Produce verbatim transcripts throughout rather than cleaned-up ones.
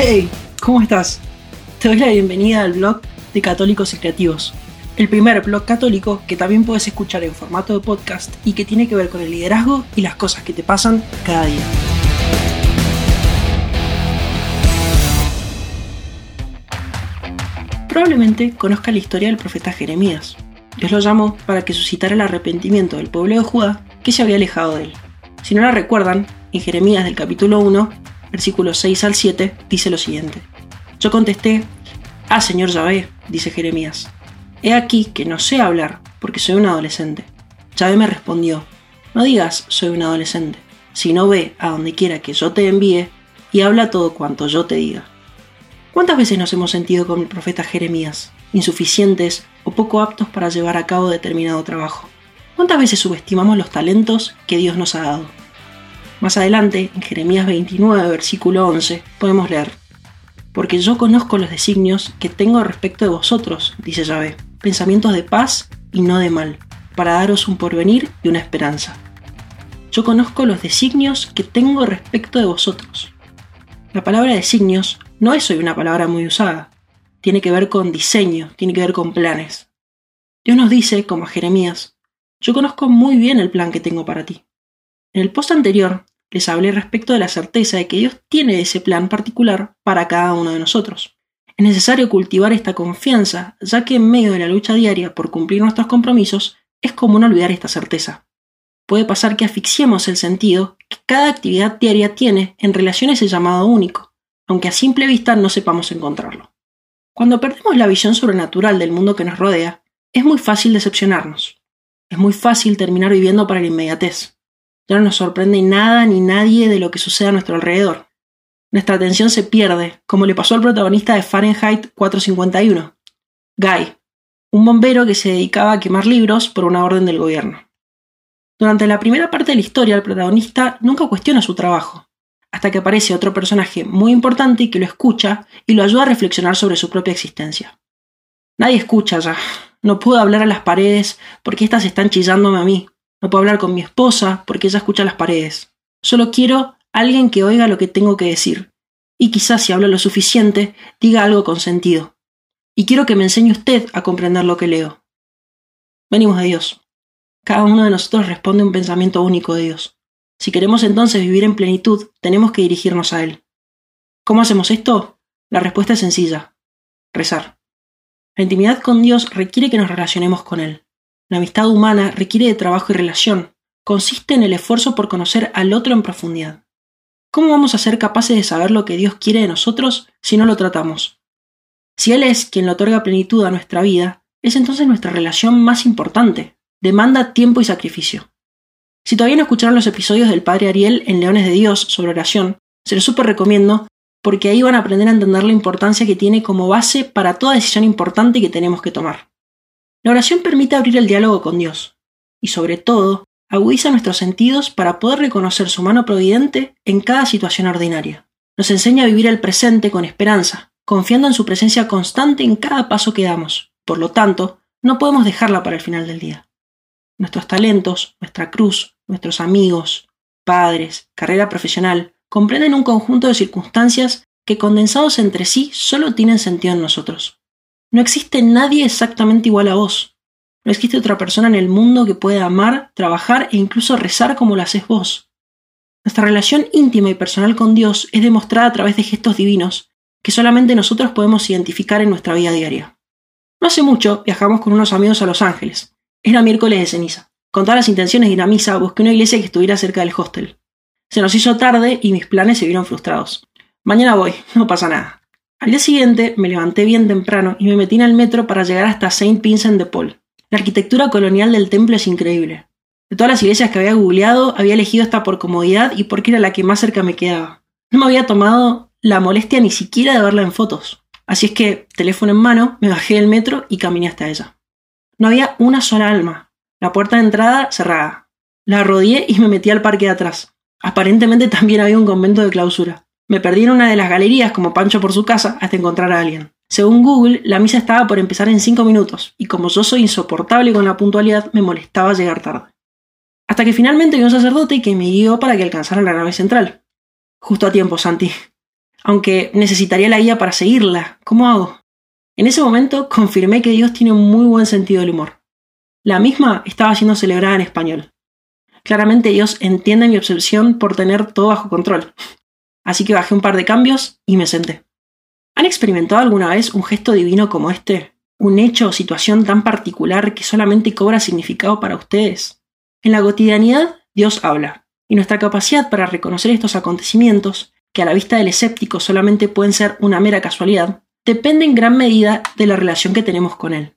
Hey, ¿cómo estás? Te doy la bienvenida al blog de Católicos y Creativos, el primer blog católico que también puedes escuchar en formato de podcast y que tiene que ver con el liderazgo y las cosas que te pasan cada día. Probablemente conozca la historia del profeta Jeremías. Dios lo llamó para que suscitara el arrepentimiento del pueblo de Judá que se había alejado de él. Si no la recuerdan, en Jeremías del capítulo uno, versículos seis al siete, dice lo siguiente. Yo contesté, Ah, Señor Yahvé, dice Jeremías, he aquí que no sé hablar, porque soy un adolescente. Yahvé me respondió, no digas soy un adolescente, sino ve a donde quiera que yo te envíe y habla todo cuanto yo te diga. ¿Cuántas veces nos hemos sentido como el profeta Jeremías, insuficientes o poco aptos para llevar a cabo determinado trabajo? ¿Cuántas veces subestimamos los talentos que Dios nos ha dado? Más adelante, en Jeremías veintinueve, versículo once, podemos leer, Porque yo conozco los designios que tengo respecto de vosotros, dice Yahvé, pensamientos de paz y no de mal, para daros un porvenir y una esperanza. Yo conozco los designios que tengo respecto de vosotros. La palabra designios no es hoy una palabra muy usada. Tiene que ver con diseño, tiene que ver con planes. Dios nos dice, como a Jeremías, yo conozco muy bien el plan que tengo para ti. En el post anterior, les hablé respecto de la certeza de que Dios tiene ese plan particular para cada uno de nosotros. Es necesario cultivar esta confianza, ya que en medio de la lucha diaria por cumplir nuestros compromisos, es común olvidar esta certeza. Puede pasar que asfixiemos el sentido que cada actividad diaria tiene en relación a ese llamado único, aunque a simple vista no sepamos encontrarlo. Cuando perdemos la visión sobrenatural del mundo que nos rodea, es muy fácil decepcionarnos. Es muy fácil terminar viviendo para la inmediatez. Ya no nos sorprende nada ni nadie de lo que sucede a nuestro alrededor. Nuestra atención se pierde, como le pasó al protagonista de Fahrenheit cuatrocientos cincuenta y uno, Guy, un bombero que se dedicaba a quemar libros por una orden del gobierno. Durante la primera parte de la historia, el protagonista nunca cuestiona su trabajo, hasta que aparece otro personaje muy importante que lo escucha y lo ayuda a reflexionar sobre su propia existencia. Nadie escucha ya. No puedo hablar a las paredes porque éstas están chillándome a mí. No puedo hablar con mi esposa porque ella escucha las paredes. Solo quiero alguien que oiga lo que tengo que decir. Y quizás si hablo lo suficiente, diga algo con sentido. Y quiero que me enseñe usted a comprender lo que leo. Venimos de Dios. Cada uno de nosotros responde a un pensamiento único de Dios. Si queremos entonces vivir en plenitud, tenemos que dirigirnos a Él. ¿Cómo hacemos esto? La respuesta es sencilla. Rezar. La intimidad con Dios requiere que nos relacionemos con Él. La amistad humana requiere de trabajo y relación, consiste en el esfuerzo por conocer al otro en profundidad. ¿Cómo vamos a ser capaces de saber lo que Dios quiere de nosotros si no lo tratamos? Si Él es quien le otorga plenitud a nuestra vida, es entonces nuestra relación más importante, demanda tiempo y sacrificio. Si todavía no escucharon los episodios del Padre Ariel en Leones de Dios sobre oración, se los súper recomiendo porque ahí van a aprender a entender la importancia que tiene como base para toda decisión importante que tenemos que tomar. La oración permite abrir el diálogo con Dios y, sobre todo, agudiza nuestros sentidos para poder reconocer su mano providente en cada situación ordinaria. Nos enseña a vivir el presente con esperanza, confiando en su presencia constante en cada paso que damos. Por lo tanto, no podemos dejarla para el final del día. Nuestros talentos, nuestra cruz, nuestros amigos, padres, carrera profesional, comprenden un conjunto de circunstancias que, condensados entre sí, solo tienen sentido en nosotros. No existe nadie exactamente igual a vos. No existe otra persona en el mundo que pueda amar, trabajar e incluso rezar como lo haces vos. Nuestra relación íntima y personal con Dios es demostrada a través de gestos divinos que solamente nosotros podemos identificar en nuestra vida diaria. No hace mucho viajamos con unos amigos a Los Ángeles. Era miércoles de ceniza. Con todas las intenciones de ir a misa, busqué una iglesia que estuviera cerca del hostel. Se nos hizo tarde y mis planes se vieron frustrados. Mañana voy, no pasa nada. Al día siguiente me levanté bien temprano y me metí en el metro para llegar hasta Saint Vincent de Paul. La arquitectura colonial del templo es increíble. De todas las iglesias que había googleado, había elegido esta por comodidad y porque era la que más cerca me quedaba. No me había tomado la molestia ni siquiera de verla en fotos. Así es que, teléfono en mano, me bajé del metro y caminé hasta ella. No había una sola alma. La puerta de entrada cerrada. La rodeé y me metí al parque de atrás. Aparentemente también había un convento de clausura. Me perdí en una de las galerías como Pancho por su casa hasta encontrar a alguien. Según Google, la misa estaba por empezar en cinco minutos, y como yo soy insoportable con la puntualidad, me molestaba llegar tarde. Hasta que finalmente vi un sacerdote que me guió para que alcanzara la nave central. Justo a tiempo, Santi. aunque necesitaría la guía para seguirla. ¿Cómo hago? En ese momento confirmé que Dios tiene un muy buen sentido del humor. La misma estaba siendo celebrada en español. Claramente Dios entiende mi obsesión por tener todo bajo control. Así que bajé un par de cambios y me senté. ¿Han experimentado alguna vez un gesto divino como este? ¿Un hecho o situación tan particular que solamente cobra significado para ustedes? En la cotidianidad, Dios habla, y nuestra capacidad para reconocer estos acontecimientos, que a la vista del escéptico solamente pueden ser una mera casualidad, depende en gran medida de la relación que tenemos con Él.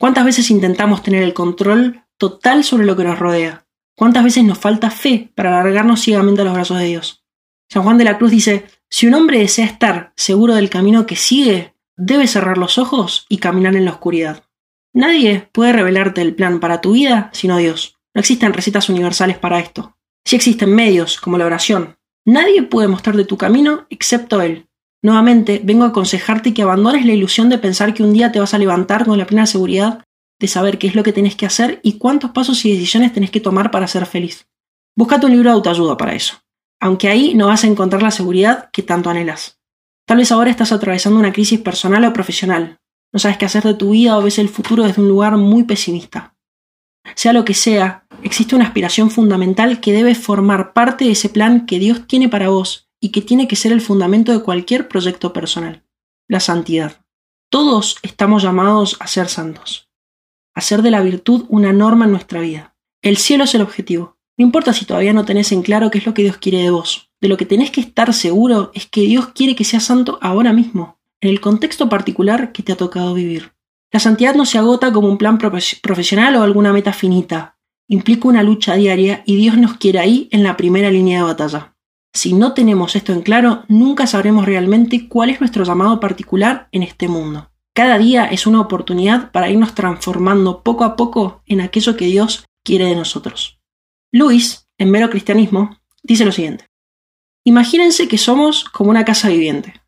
¿Cuántas veces intentamos tener el control total sobre lo que nos rodea? ¿Cuántas veces nos falta fe para alargarnos ciegamente a los brazos de Dios? San Juan de la Cruz dice, si un hombre desea estar seguro del camino que sigue, debe cerrar los ojos y caminar en la oscuridad. Nadie puede revelarte el plan para tu vida sino Dios. No existen recetas universales para esto. Sí existen medios, como la oración. Nadie puede mostrarte tu camino excepto Él. Nuevamente, vengo a aconsejarte que abandones la ilusión de pensar que un día te vas a levantar con la plena seguridad de saber qué es lo que tenés que hacer y cuántos pasos y decisiones tenés que tomar para ser feliz. Búscate un libro de autoayuda para eso, aunque ahí no vas a encontrar la seguridad que tanto anhelas. Tal vez ahora estás atravesando una crisis personal o profesional, no sabes qué hacer de tu vida o ves el futuro desde un lugar muy pesimista. Sea lo que sea, existe una aspiración fundamental que debe formar parte de ese plan que Dios tiene para vos y que tiene que ser el fundamento de cualquier proyecto personal: la santidad. Todos estamos llamados a ser santos, a hacer de la virtud una norma en nuestra vida. El cielo es el objetivo. No importa si todavía no tenés en claro qué es lo que Dios quiere de vos. De lo que tenés que estar seguro es que Dios quiere que seas santo ahora mismo, en el contexto particular que te ha tocado vivir. La santidad no se agota como un plan profe- profesional o alguna meta finita. Implica una lucha diaria y Dios nos quiere ahí en la primera línea de batalla. Si no tenemos esto en claro, nunca sabremos realmente cuál es nuestro llamado particular en este mundo. Cada día es una oportunidad para irnos transformando poco a poco en aquello que Dios quiere de nosotros. Lewis, en Mero Cristianismo, dice lo siguiente. Imagínense que somos como una casa viviente.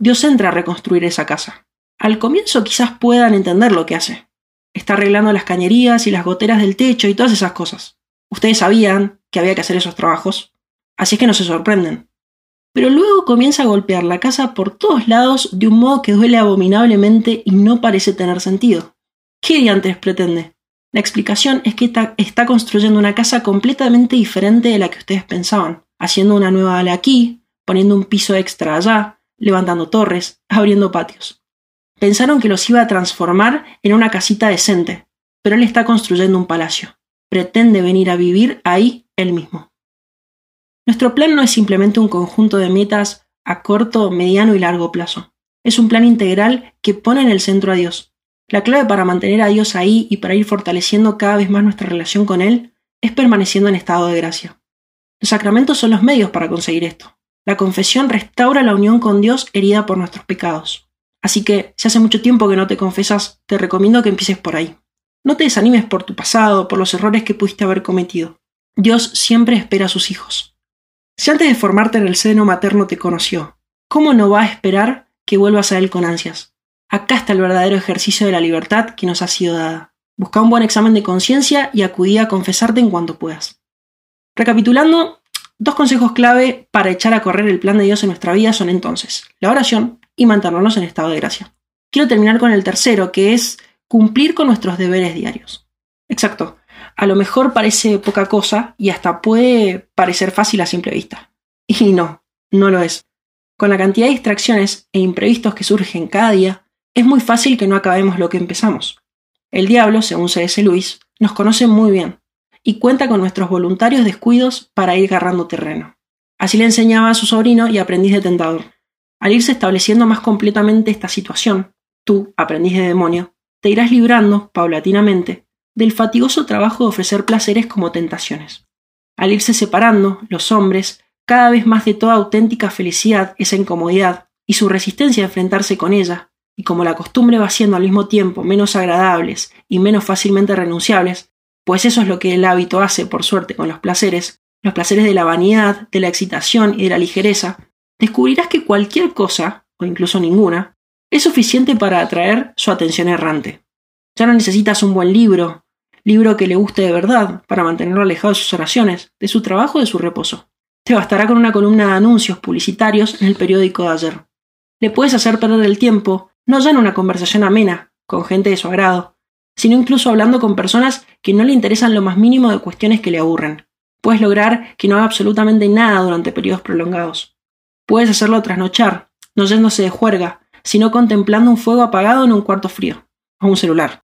Dios entra a reconstruir esa casa. Al comienzo quizás puedan entender lo que hace. Está arreglando las cañerías y las goteras del techo y todas esas cosas. Ustedes sabían que había que hacer esos trabajos, así es que no se sorprenden. Pero luego comienza a golpear la casa por todos lados de un modo que duele abominablemente y no parece tener sentido. ¿Qué diantres pretende? La explicación es que está, está construyendo una casa completamente diferente de la que ustedes pensaban, haciendo una nueva ala aquí, poniendo un piso extra allá, levantando torres, abriendo patios. Pensaron que los iba a transformar en una casita decente, pero él está construyendo un palacio. Pretende venir a vivir ahí él mismo. Nuestro plan no es simplemente un conjunto de metas a corto, mediano y largo plazo. Es un plan integral que pone en el centro a Dios. La clave para mantener a Dios ahí y para ir fortaleciendo cada vez más nuestra relación con Él es permaneciendo en estado de gracia. Los sacramentos son los medios para conseguir esto. La confesión restaura la unión con Dios herida por nuestros pecados. Así que, si hace mucho tiempo que no te confesas, te recomiendo que empieces por ahí. No te desanimes por tu pasado, por los errores que pudiste haber cometido. Dios siempre espera a sus hijos. Si antes de formarte en el seno materno te conoció, ¿cómo no va a esperar que vuelvas a Él con ansias? Acá está el verdadero ejercicio de la libertad que nos ha sido dada. Busca un buen examen de conciencia y acudí a confesarte en cuanto puedas. Recapitulando, dos consejos clave para echar a correr el plan de Dios en nuestra vida son entonces la oración y mantenernos en estado de gracia. Quiero terminar con el tercero, que es cumplir con nuestros deberes diarios. Exacto, a lo mejor parece poca cosa y hasta puede parecer fácil a simple vista. Y no, no lo es. Con la cantidad de distracciones e imprevistos que surgen cada día, es muy fácil que no acabemos lo que empezamos. El diablo, según C S Lewis, nos conoce muy bien y cuenta con nuestros voluntarios descuidos para ir agarrando terreno. Así le enseñaba a su sobrino y aprendiz de tentador. Al irse estableciendo más completamente esta situación, tú, aprendiz de demonio, te irás librando, paulatinamente, del fatigoso trabajo de ofrecer placeres como tentaciones. Al irse separando, los hombres, cada vez más de toda auténtica felicidad, esa incomodidad y su resistencia a enfrentarse con ella, y como la costumbre va siendo al mismo tiempo menos agradables y menos fácilmente renunciables, pues eso es lo que el hábito hace, por suerte, con los placeres, los placeres de la vanidad, de la excitación y de la ligereza, descubrirás que cualquier cosa, o incluso ninguna, es suficiente para atraer su atención errante. Ya no necesitas un buen libro, libro que le guste de verdad, para mantenerlo alejado de sus oraciones, de su trabajo o de su reposo. Te bastará con una columna de anuncios publicitarios en el periódico de ayer. Le puedes hacer perder el tiempo, no ya en una conversación amena, con gente de su agrado, sino incluso hablando con personas que no le interesan lo más mínimo de cuestiones que le aburren. Puedes lograr que no haga absolutamente nada durante periodos prolongados. Puedes hacerlo trasnochar, no yéndose de juerga, sino contemplando un fuego apagado en un cuarto frío, o un celular.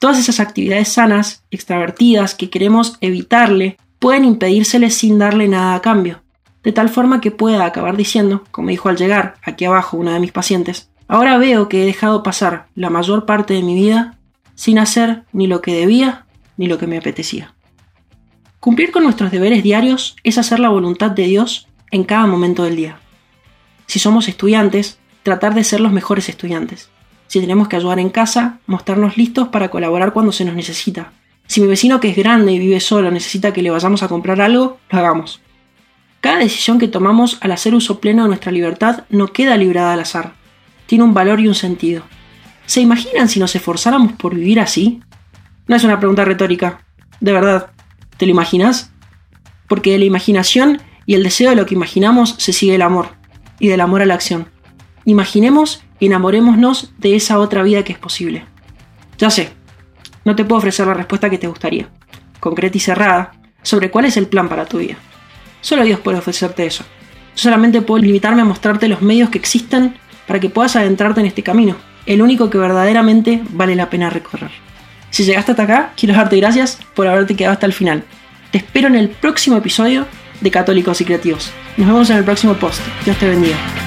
Todas esas actividades sanas, extravertidas, que queremos evitarle, pueden impedírsele sin darle nada a cambio, de tal forma que pueda acabar diciendo, como dijo al llegar aquí abajo una de mis pacientes, ahora veo que he dejado pasar la mayor parte de mi vida sin hacer ni lo que debía ni lo que me apetecía. Cumplir con nuestros deberes diarios es hacer la voluntad de Dios en cada momento del día. Si somos estudiantes, tratar de ser los mejores estudiantes. Si tenemos que ayudar en casa, mostrarnos listos para colaborar cuando se nos necesita. Si mi vecino que es grande y vive solo necesita que le vayamos a comprar algo, lo hagamos. Cada decisión que tomamos al hacer uso pleno de nuestra libertad no queda librada al azar. Tiene un valor y un sentido. ¿Se imaginan si nos esforzáramos por vivir así? No es una pregunta retórica. De verdad, ¿te lo imaginas? Porque de la imaginación y el deseo de lo que imaginamos se sigue el amor, y del amor a la acción. Imaginemos y enamorémonos de esa otra vida que es posible. Ya sé, no te puedo ofrecer la respuesta que te gustaría, concreta y cerrada, sobre cuál es el plan para tu vida. Solo Dios puede ofrecerte eso. Yo solamente puedo limitarme a mostrarte los medios que existen para que puedas adentrarte en este camino, el único que verdaderamente vale la pena recorrer. Si llegaste hasta acá, quiero darte gracias por haberte quedado hasta el final. Te espero en el próximo episodio de Católicos y Creativos. Nos vemos en el próximo post. Dios te bendiga.